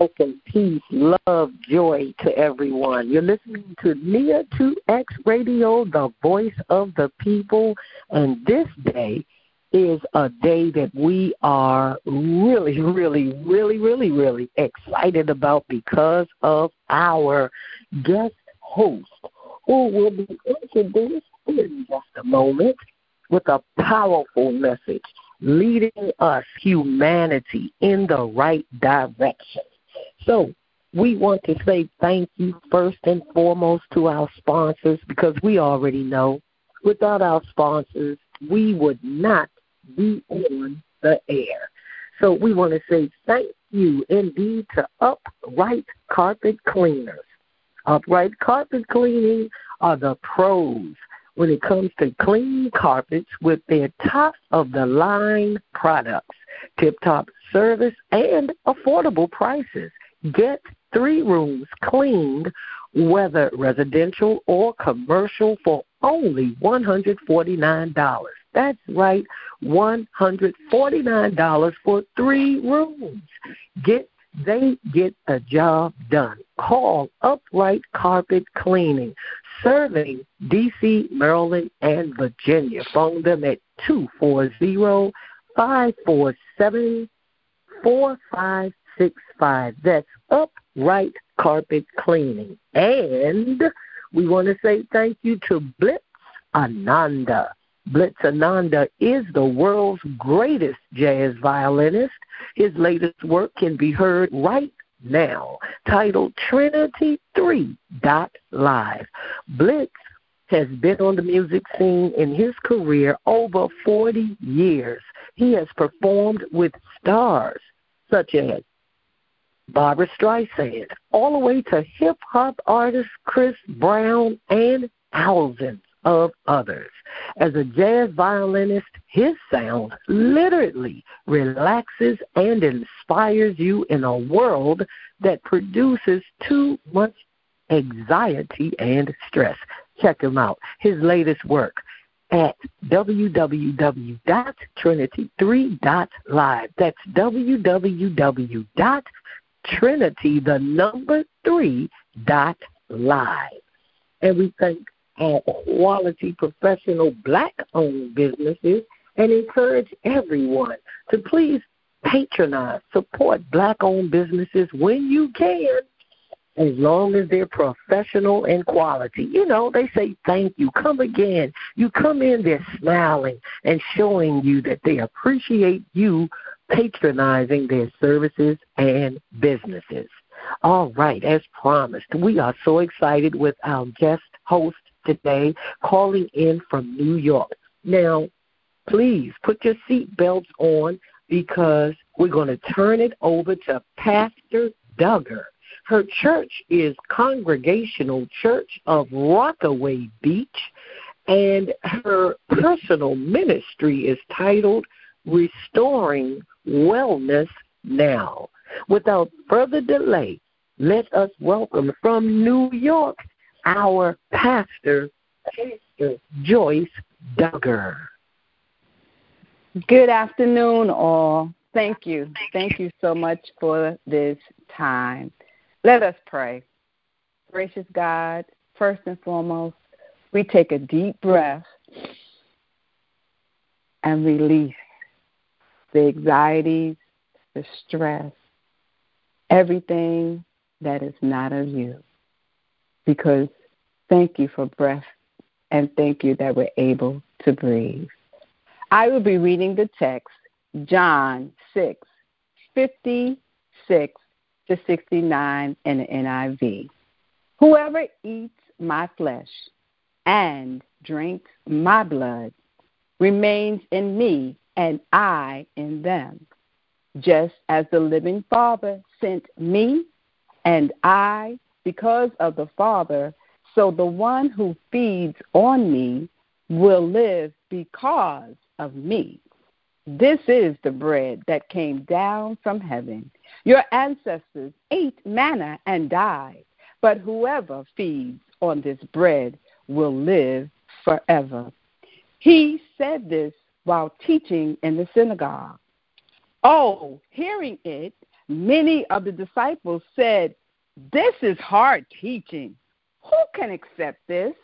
open peace, love, joy to everyone. You're listening to Nia 2X Radio, the voice of the people, and this day is a day that we are really excited about because of our guest host, who will be introduced in just a moment with a powerful message, leading us, humanity, in the right direction. So we want to say thank you first and foremost to our sponsors, because we already know without our sponsors, we would not be on the air. So we want to say thank you indeed to Upright Carpet Cleaners. Upright Carpet Cleaning are the pros when it comes to clean carpets with their top-of-the-line products, tip-top service, and affordable prices. Get 3 rooms cleaned, whether residential or commercial, for only $149. That's right, $149 for 3 rooms. They get the job done. Call Upright Carpet Cleaning, serving D.C., Maryland, and Virginia. Phone them at 240-547-4565. That's Upright Carpet Cleaning. And we want to say thank you to Blitz Ananda. Blitz Ananda is the world's greatest jazz violinist. His latest work can be heard right now, titled Trinity3.live. Blitz has been on the music scene in his career over 40 years. He has performed with stars such as Barbra Streisand, all the way to hip-hop artist Chris Brown and thousands of others. As a jazz violinist, his sound literally relaxes and inspires you in a world that produces too much anxiety and stress. Check him out. His latest work at www.trinity3.live. That's www.trinity3.live. And we thank our quality professional black-owned businesses and encourage everyone to please patronize, support black-owned businesses when you can, as long as they're professional and quality. You know, they say thank you, come again. You come in, they're smiling and showing you that they appreciate you patronizing their services and businesses. All right, as promised, we are so excited with our guest host today, calling in from New York. Now, please put your seatbelts on, because we're going to turn it over to Pastor Dugger. Her church is Congregational Church of Rockaway Beach, and her personal ministry is titled Restoring Wellness Now. Without further delay, let us welcome from New York our pastor, Pastor Joyce Dugger. Good afternoon, all. Thank you. Thank you so much for this time. Let us pray. Gracious God, first and foremost, we take a deep breath and release the anxieties, the stress, everything that is not of you. Because thank you for breath, and thank you that we're able to breathe. I will be reading the text, John 6:56-69 in the NIV. Whoever eats my flesh and drinks my blood remains in me, and I in them. Just as the living Father sent me, and I because of the Father, so the one who feeds on me will live because of me. This is the bread that came down from heaven. Your ancestors ate manna and died, but whoever feeds on this bread will live forever. He said this while teaching in the synagogue. Hearing it, many of the disciples said, "This is hard teaching. Who can accept this?"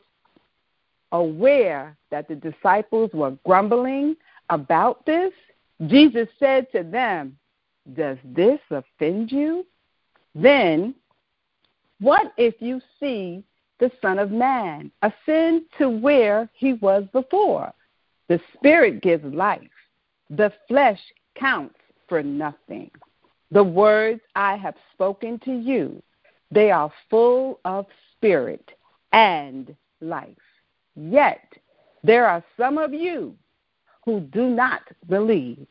Aware that the disciples were grumbling about this, Jesus said to them, "Does this offend you? Then what if you see the Son of Man ascend to where he was before? The Spirit gives life. The flesh counts for nothing. The words I have spoken to you, they are full of spirit and life. Yet there are some of you who do not believe."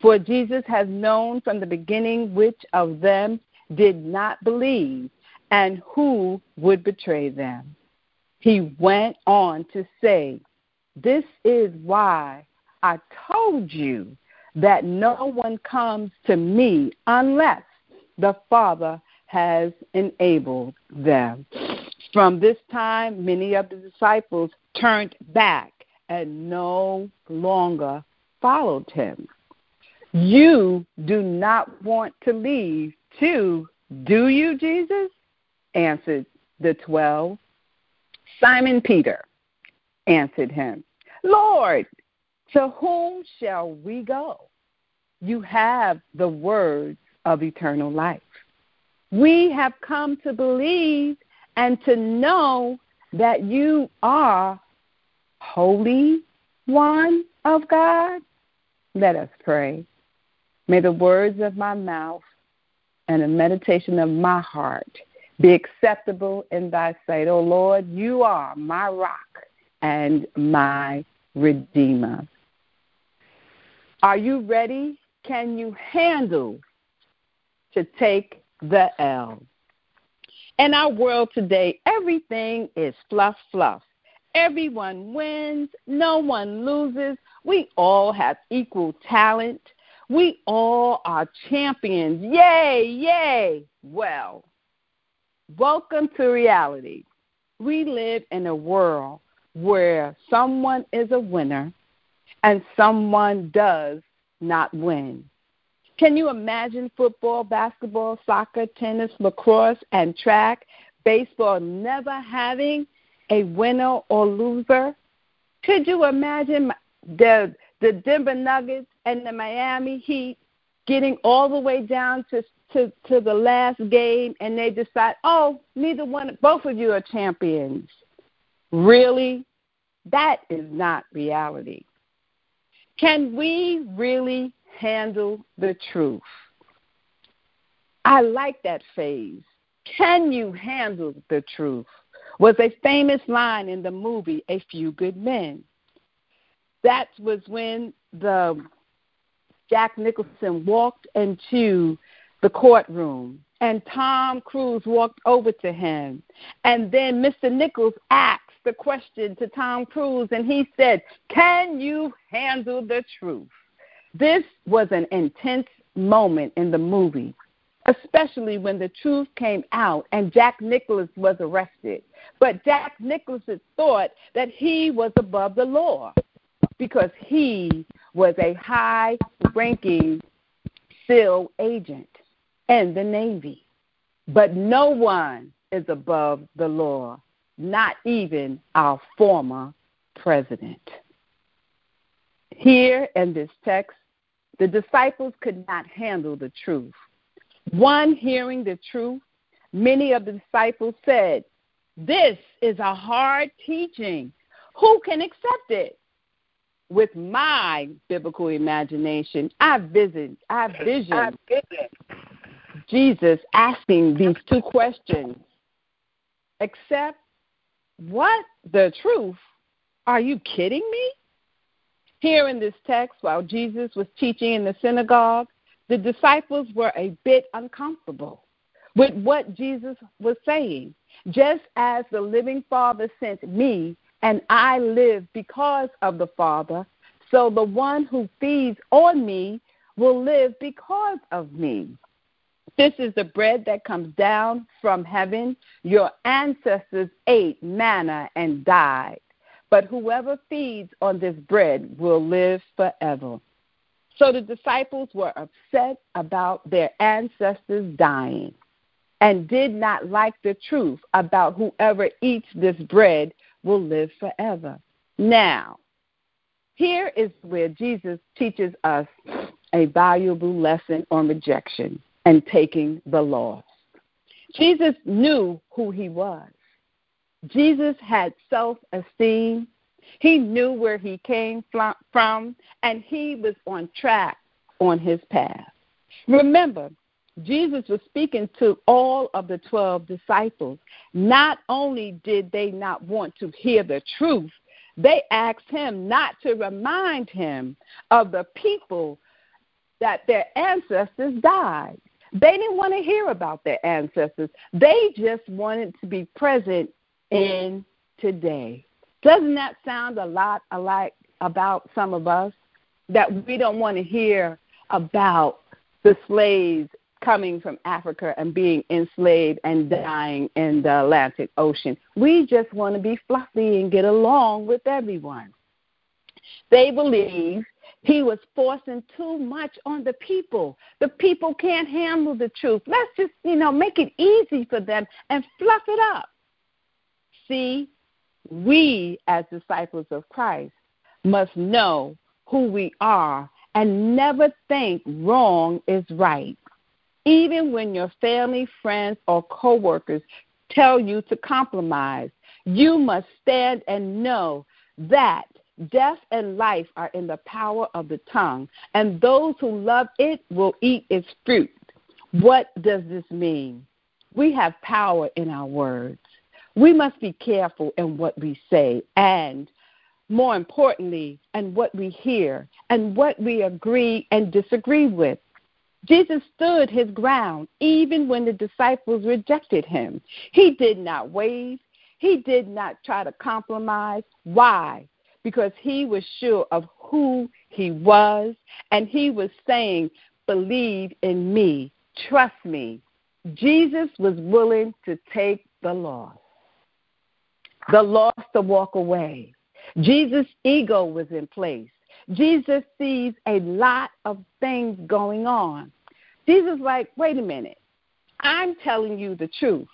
For Jesus has known from the beginning which of them did not believe and who would betray them. He went on to say, "This is why I told you that no one comes to me unless the Father has enabled them." From this time, many of the disciples turned back and no longer followed him. You do not want to leave too, do you, Jesus? Answered the 12. Simon Peter answered him, "Lord, to whom shall we go? You have the words of eternal life. We have come to believe and to know that you are Holy One of God." Let us pray. May the words of my mouth and the meditation of my heart be acceptable in thy sight. O Lord, you are my rock and my Redeemer. Are you ready? Can you handle to take the L? In our world today, everything is fluff. Everyone wins. No one loses. We all have equal talent. We all are champions. Yay. Well, welcome to reality. We live in a world where someone is a winner and someone does not win. Can you imagine football, basketball, soccer, tennis, lacrosse, and track, baseball never having a winner or loser? Could you imagine the Denver Nuggets and the Miami Heat getting all the way down to the last game and they decide, "Oh, neither one, both of you are champions"? Really? That is not reality. Can we really handle the truth? I like that phrase. Can you handle the truth? Was a famous line in the movie A Few Good Men. That was when the Jack Nicholson walked into the courtroom and Tom Cruise walked over to him. And then Mr. Nichols asked the question to Tom Cruise and he said, "Can you handle the truth?" This was an intense moment in the movie, especially when the truth came out and Jack Nicholson was arrested. But Jack Nicholson thought that he was above the law because he was a high-ranking SEAL agent in the Navy. But no one is above the law, not even our former president. Here in this text, the disciples could not handle the truth. One hearing the truth, many of the disciples said, "This is a hard teaching. Who can accept it?" With my biblical imagination, I visioned Jesus asking these two questions. Accept what? The truth? Are you kidding me? Here in this text, while Jesus was teaching in the synagogue, the disciples were a bit uncomfortable with what Jesus was saying. "Just as the living Father sent me, and I live because of the Father, so the one who feeds on me will live because of me. This is the bread that comes down from heaven. Your ancestors ate manna and died, but whoever feeds on this bread will live forever." So the disciples were upset about their ancestors dying and did not like the truth about whoever eats this bread will live forever. Now, here is where Jesus teaches us a valuable lesson on rejection and taking the loss. Jesus knew who he was. Jesus had self-esteem. He knew where he came from, and he was on track on his path. Remember, Jesus was speaking to all of the 12 disciples. Not only did they not want to hear the truth, they asked him not to remind him of the people that their ancestors died. They didn't want to hear about their ancestors. They just wanted to be present in today. Doesn't that sound a lot alike about some of us, that we don't want to hear about the slaves coming from Africa and being enslaved and dying in the Atlantic Ocean? We just want to be fluffy and get along with everyone. They believe he was forcing too much on the people. The people can't handle the truth. Let's just, make it easy for them and fluff it up. See, we as disciples of Christ must know who we are and never think wrong is right. Even when your family, friends, or coworkers tell you to compromise, you must stand and know that death and life are in the power of the tongue, and those who love it will eat its fruit. What does this mean? We have power in our words. We must be careful in what we say and, more importantly, in what we hear and what we agree and disagree with. Jesus stood his ground even when the disciples rejected him. He did not wave. He did not try to compromise. Why? Because he was sure of who he was, and he was saying, believe in me, trust me. Jesus was willing to take the loss. The loss to walk away. Jesus' ego was in place. Jesus sees a lot of things going on. Jesus is like, wait a minute. I'm telling you the truth.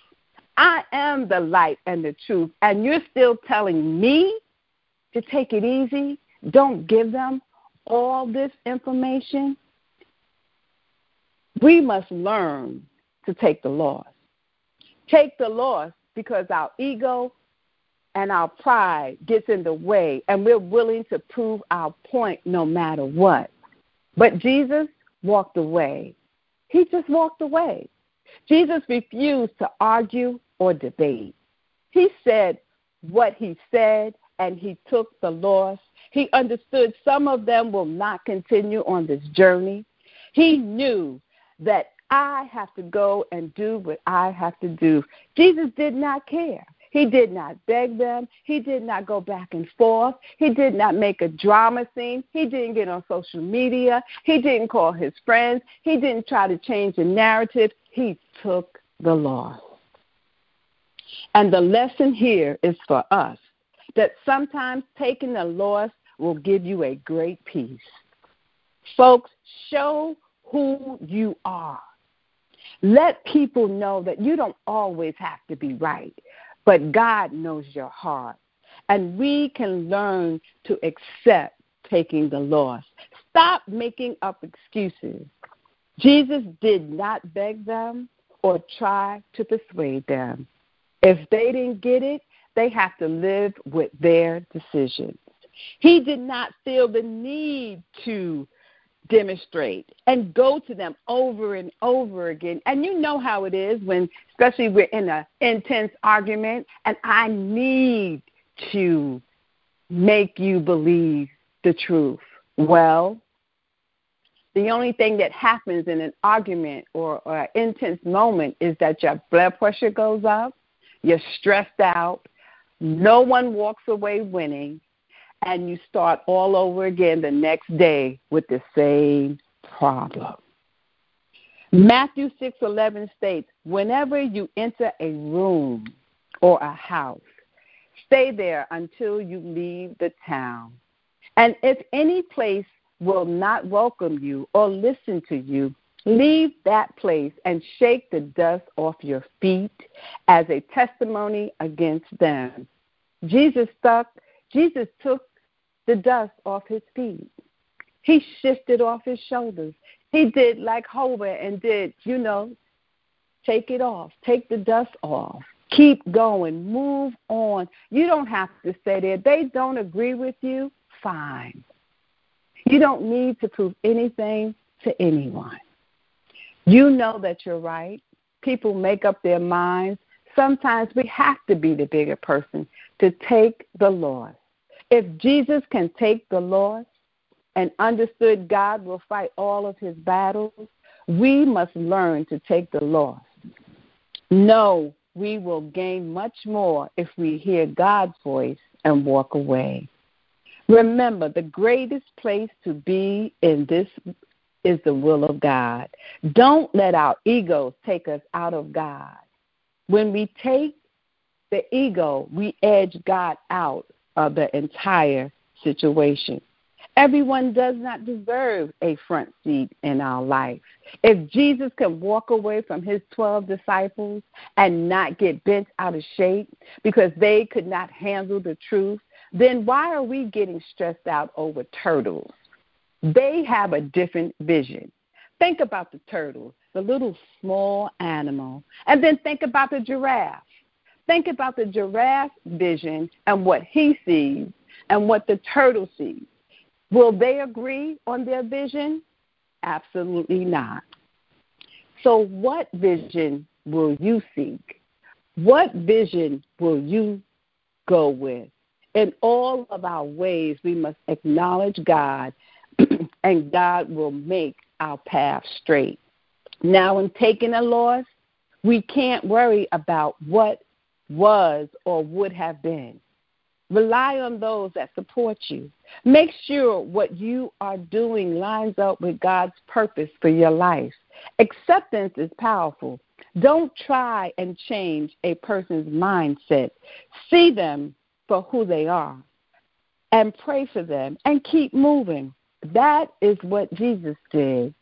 I am the light and the truth, and you're still telling me to take it easy? Don't give them all this information? We must learn to take the loss. Take the loss because our ego and our pride gets in the way, and we're willing to prove our point no matter what. But Jesus walked away. He just walked away. Jesus refused to argue or debate. He said what he said, and he took the loss. He understood some of them will not continue on this journey. He knew that I have to go and do what I have to do. Jesus did not care. He did not beg them. He did not go back and forth. He did not make a drama scene. He didn't get on social media. He didn't call his friends. He didn't try to change the narrative. He took the loss. And the lesson here is for us, that sometimes taking the loss will give you a great peace. Folks, show who you are. Let people know that you don't always have to be right. But God knows your heart, and we can learn to accept taking the loss. Stop making up excuses. Jesus did not beg them or try to persuade them. If they didn't get it, they have to live with their decisions. He did not feel the need to demonstrate and go to them over and over again. And you know how it is when, especially we're in an intense argument, and I need to make you believe the truth. Well, the only thing that happens in an argument or an intense moment is that your blood pressure goes up, you're stressed out, no one walks away winning, and you start all over again the next day with the same problem. Matthew 6:11 states, whenever you enter a room or a house, stay there until you leave the town. And if any place will not welcome you or listen to you, leave that place and shake the dust off your feet as a testimony against them. Jesus took the dust off his feet. He shifted off his shoulders. He did like Homer and did, take it off, take the dust off. Keep going. Move on. You don't have to stay there. They don't agree with you. Fine. You don't need to prove anything to anyone. You know that you're right. People make up their minds. Sometimes we have to be the bigger person to take the loss. If Jesus can take the loss and understood God will fight all of his battles, we must learn to take the loss. No. We will gain much more if we hear God's voice and walk away. Remember, the greatest place to be in this is the will of God. Don't let our egos take us out of God. When we take the ego, we edge God out of the entire situation. Everyone does not deserve a front seat in our life. If Jesus can walk away from his 12 disciples and not get bent out of shape because they could not handle the truth, then why are we getting stressed out over turtles? They have a different vision. Think about the turtle, the little small animal, and then think about the giraffe. Think about the giraffe's vision and what he sees and what the turtle sees. Will they agree on their vision? Absolutely not. So what vision will you seek? What vision will you go with? In all of our ways, we must acknowledge God, and God will make our path straight. Now, in taking a loss, we can't worry about what was or would have been. Rely on those that support you. Make sure what you are doing lines up with God's purpose for your life. Acceptance is powerful. Don't try and change a person's mindset. See them for who they are and pray for them and keep moving. That is what Jesus did.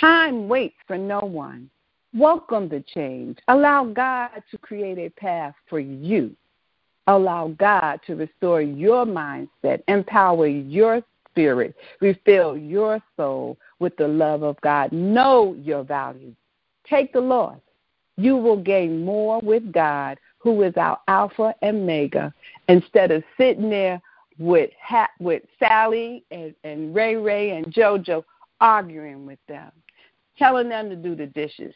Time waits for no one. Welcome the change. Allow God to create a path for you. Allow God to restore your mindset, empower your spirit, refill your soul with the love of God. Know your value. Take the loss. You will gain more with God, who is our Alpha and Omega, instead of sitting there with Sally and Ray Ray and JoJo arguing with them, telling them to do the dishes,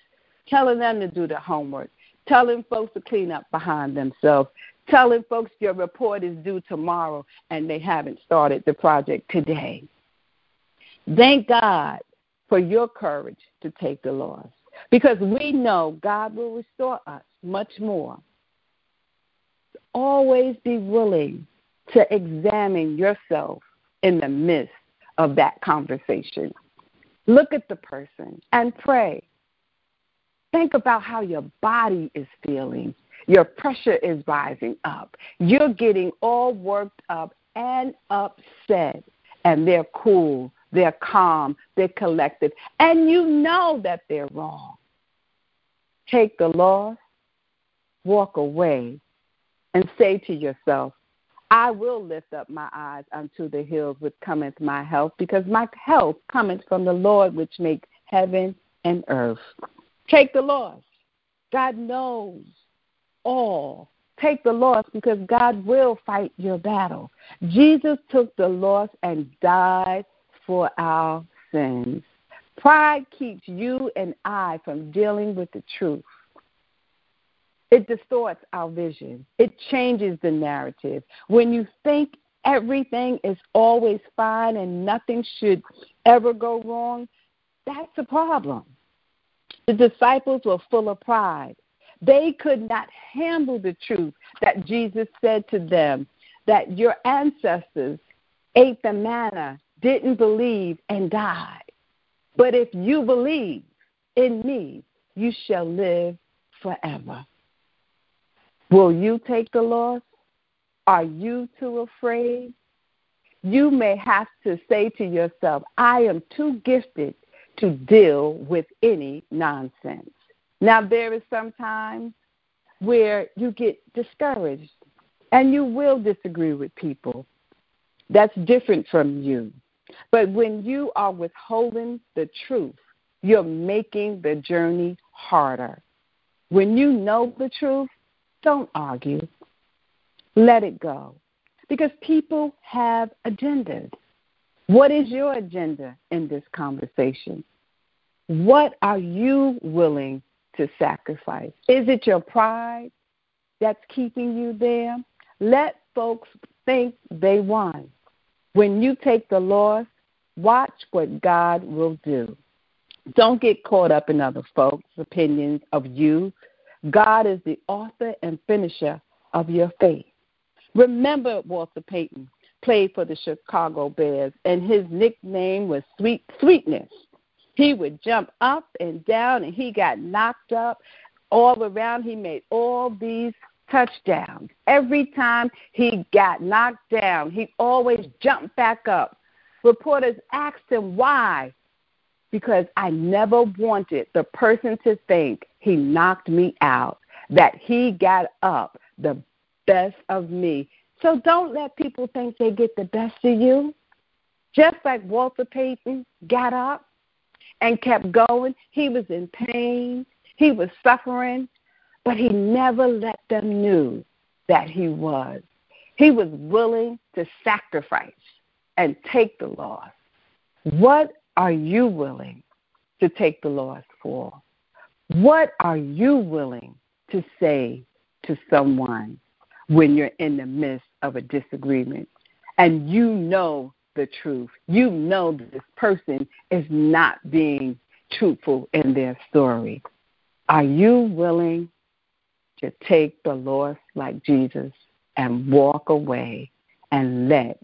telling them to do the homework, telling folks to clean up behind themselves, telling folks your report is due tomorrow and they haven't started the project today. Thank God for your courage to take the loss, because we know God will restore us much more. Always be willing to examine yourself in the midst of that conversation. Look at the person and pray. Think about how your body is feeling. Your pressure is rising up. You're getting all worked up and upset, and they're cool, they're calm, they're collected, and you know that they're wrong. Take the loss, walk away, and say to yourself, I will lift up my eyes unto the hills which cometh my help, because my help cometh from the Lord which makes heaven and earth. Take the loss. God knows all. Take the loss, because God will fight your battle. Jesus took the loss and died for our sins. Pride keeps you and I from dealing with the truth. It distorts our vision. It changes the narrative. When you think everything is always fine and nothing should ever go wrong, that's a problem. The disciples were full of pride. They could not handle the truth that Jesus said to them, that your ancestors ate the manna, didn't believe, and died. But if you believe in me, you shall live forever. Will you take the loss? Are you too afraid? you may have to say to yourself, I am too gifted to deal with any nonsense. Now, there is sometimes where you get discouraged and you will disagree with people. That's different from you. But when you are withholding the truth, you're making the journey harder. When you know the truth, don't argue. Let it go. Because people have agendas. What is your agenda in this conversation? What are you willing to sacrifice? Is it your pride that's keeping you there? Let folks think they won. When you take the loss, watch what God will do. Don't get caught up in other folks' opinions of you. God is the author and finisher of your faith. Remember, Walter Payton played for the Chicago Bears, and his nickname was Sweet Sweetness. He would jump up and down, and he got knocked up all around. He made all these touchdowns. Every time he got knocked down, he always jumped back up. Reporters asked him why. Because I never wanted the person to think he knocked me out, that he got up the best of me. So don't let people think they get the best of you. Just like Walter Payton got up and kept going, he was in pain, he was suffering, but he never let them know that he was. He was willing to sacrifice and take the loss. What are you willing to take the loss for? What are you willing to say to someone when you're in the midst of a disagreement and you know the truth? You know that this person is not being truthful in their story. Are you willing to take the loss like Jesus and walk away and let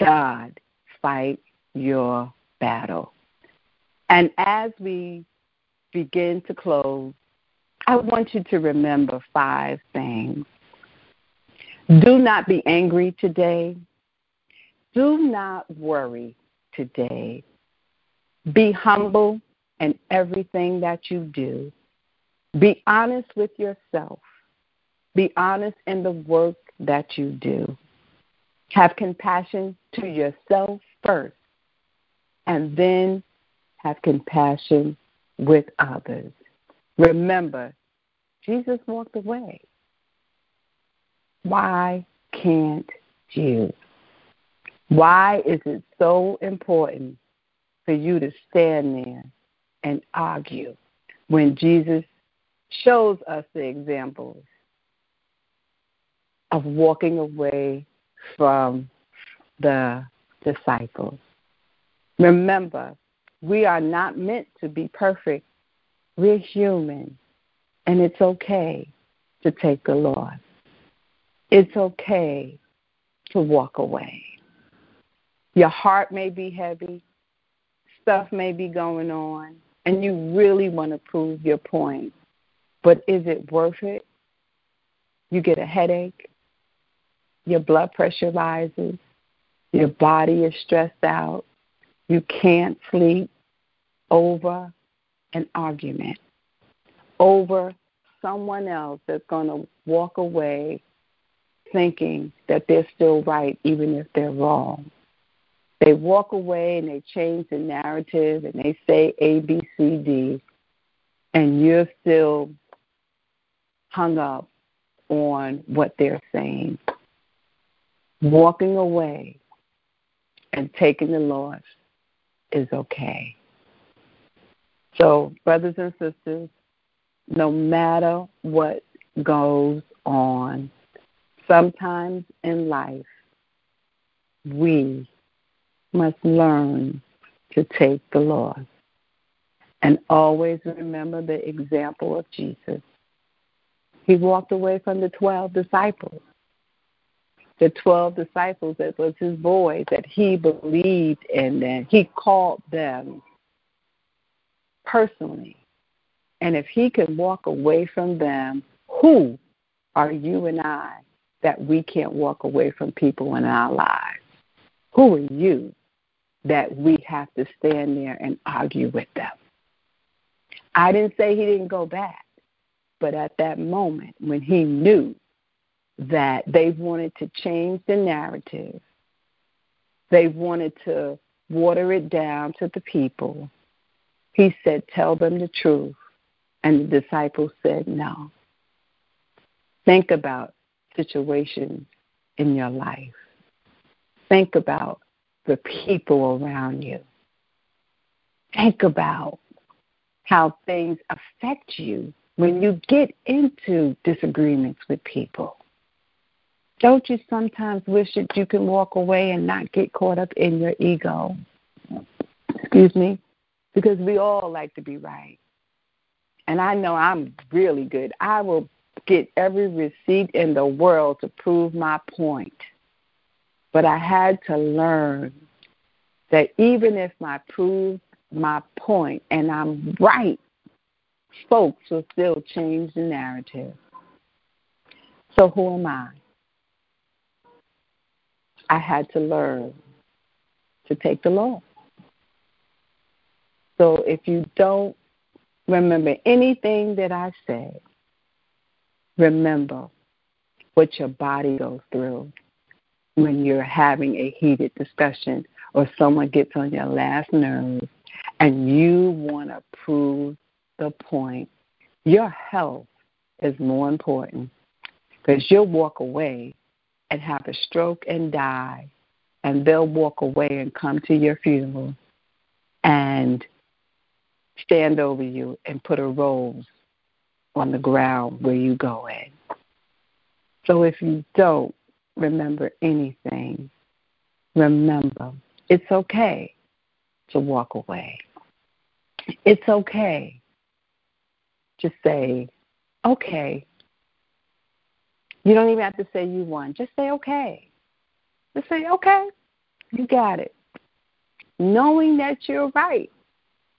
God fight your battle? And as we begin to close, I want you to remember 5 things. Do not be angry today. Do not worry today. Be humble in everything that you do. Be honest with yourself. Be honest in the work that you do. Have compassion to yourself first, and then have compassion with others. Remember, Jesus walked away. Why can't you? Why is it so important for you to stand there and argue when Jesus shows us the examples of walking away from the disciples? Remember, we are not meant to be perfect. We're human, and it's okay to take the loss. It's okay to walk away. Your heart may be heavy. Stuff may be going on, and you really want to prove your point. But is it worth it? You get a headache. Your blood pressure rises. Your body is stressed out. You can't sleep over an argument, over someone else that's going to walk away thinking that they're still right even if they're wrong. They walk away and they change the narrative and they say A, B, C, D, and you're still hung up on what they're saying. Walking away and taking the loss is okay. So, brothers and sisters, no matter what goes on, sometimes in life, we must learn to take the loss. And always remember the example of Jesus. He walked away from the 12 disciples. The 12 disciples that was his boys that he believed in, that he called them personally. And if he can walk away from them, who are you and I that we can't walk away from people in our lives? Who are you that we have to stand there and argue with them? I didn't say he didn't go back, but at that moment when he knew that they wanted to change the narrative, they wanted to water it down to the people, he said, tell them the truth. And the disciples said, no. Think about situations in your life. Think about the people around you. Think about how things affect you when you get into disagreements with people. Don't you sometimes wish that you can walk away and not get caught up in your ego? Excuse me? Because we all like to be right. And I know I'm really good. I will get every receipt in the world to prove my point. But I had to learn that even if I prove my point and I'm right, folks will still change the narrative. So who am I? I had to learn to take the law. So if you don't remember anything that I said, remember what your body goes through when you're having a heated discussion or someone gets on your last nerve and you want to prove the point. Your health is more important because you'll walk away and have a stroke and die, and they'll walk away and come to your funeral and stand over you and put a rose on the ground where you go in. So if you don't remember anything, remember it's okay to walk away. It's okay to say, okay. You don't even have to say you won. Just say okay. Just say okay. You got it. Knowing that you're right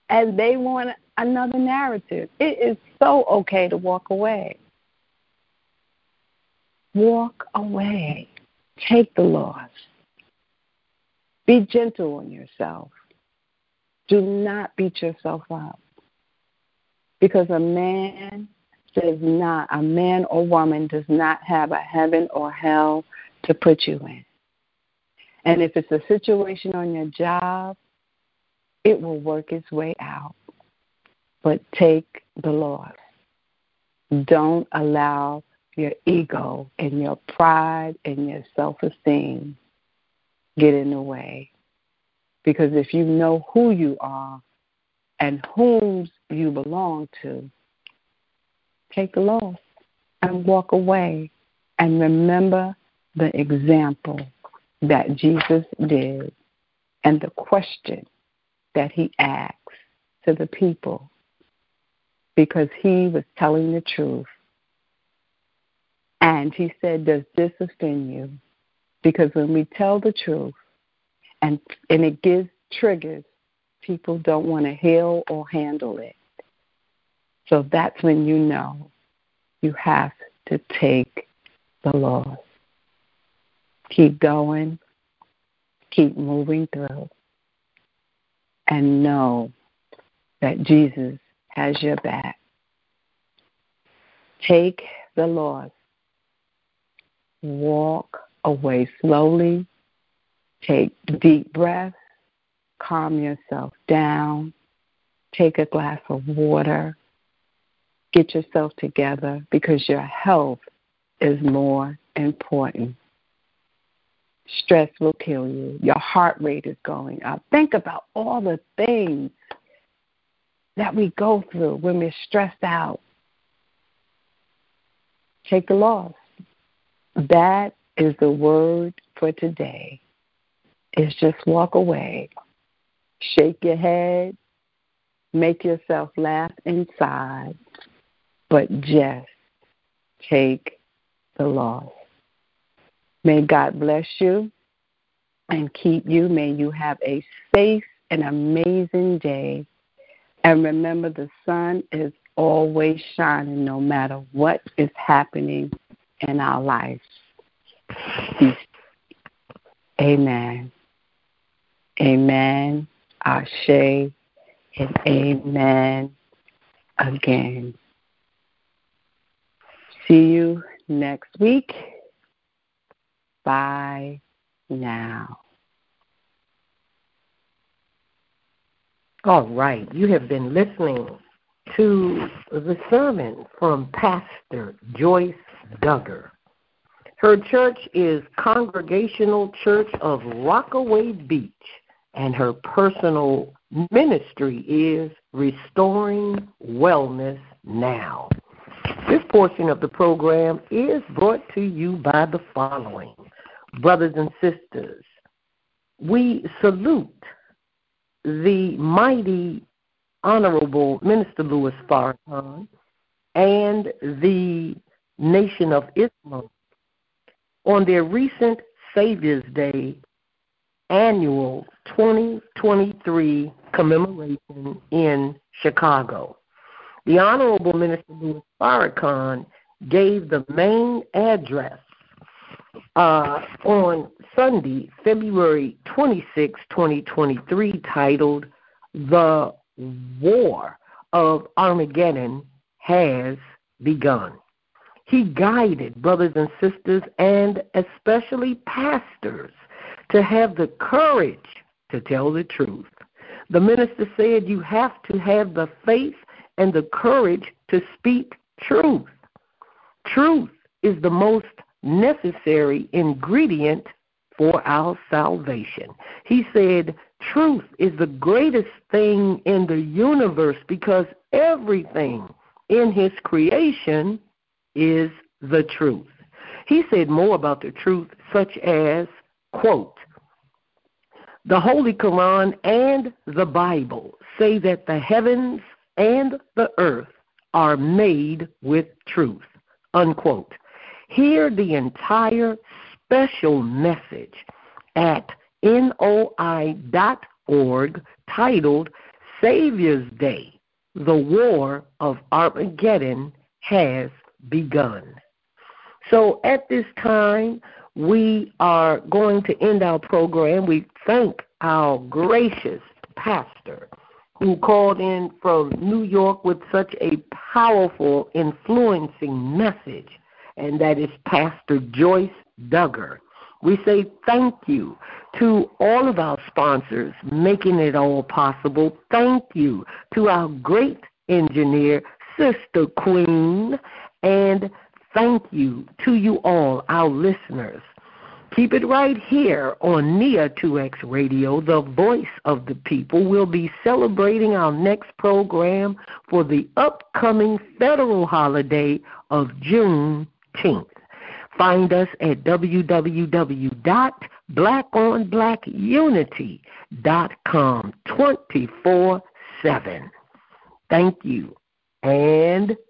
and they want another narrative. It is so okay to walk away. Walk away. Take the loss. Be gentle on yourself. Do not beat yourself up. Because a man or woman does not have a heaven or hell to put you in. And if it's a situation on your job, it will work its way out. But take the loss. Don't allow your ego and your pride and your self-esteem get in the way. Because if you know who you are and whom you belong to, take the loss and walk away and remember the example that Jesus did and the question that he asked to the people, because he was telling the truth. And he said, does this offend you? Because when we tell the truth and it gives triggers, people don't want to heal or handle it. So that's when you know you have to take the loss. Keep going, keep moving through, and know that Jesus has your back. Take the loss. Walk away slowly. Take deep breaths. Calm yourself down. Take a glass of water. Get yourself together, because your health is more important. Stress will kill you. Your heart rate is going up. Think about all the things that we go through when we're stressed out. Take the loss. That is the word for today. Is just walk away. Shake your head. Make yourself laugh inside. But just take the loss. May God bless you and keep you. May you have a safe and amazing day. And remember, the sun is always shining no matter what is happening in our lives. Amen. Amen, Ashe, and amen again. See you next week. Bye now. All right. You have been listening to the sermon from Pastor Joyce Dugger. Her church is Congregational Church of Rockaway Beach, and her personal ministry is Restoring Wellness Now. This portion of the program is brought to you by the following. Brothers and sisters, we salute the mighty Honorable Minister Louis Farrakhan and the Nation of Islam on their recent Savior's Day annual 2023 commemoration in Chicago. The Honorable Minister Louis Farrakhan gave the main address on Sunday, February 26, 2023, titled The War of Armageddon Has Begun. He guided brothers and sisters, and especially pastors, to have the courage to tell the truth. The minister said you have to have the faith and the courage to speak truth. Truth is the most necessary ingredient for our salvation. He said truth is the greatest thing in the universe because everything in his creation is the truth. He said more about the truth, such as, quote, the Holy Quran and the Bible say that the heavens and the earth are made with truth, unquote. Hear the entire special message at NOI.org titled Savior's Day, The War of Armageddon Has Begun. So at this time, we are going to end our program. We thank our gracious pastor who called in from New York with such a powerful, influencing message, and that is Pastor Joyce Dugger. We say thank you to all of our sponsors making it all possible. Thank you to our great engineer, Sister Queen, and thank you to you all, our listeners. Keep it right here on NEA 2X Radio, the voice of the people. We'll be celebrating our next program for the upcoming federal holiday of Juneteenth. Find us at www.blackonblackunity.com 24/7. Thank you and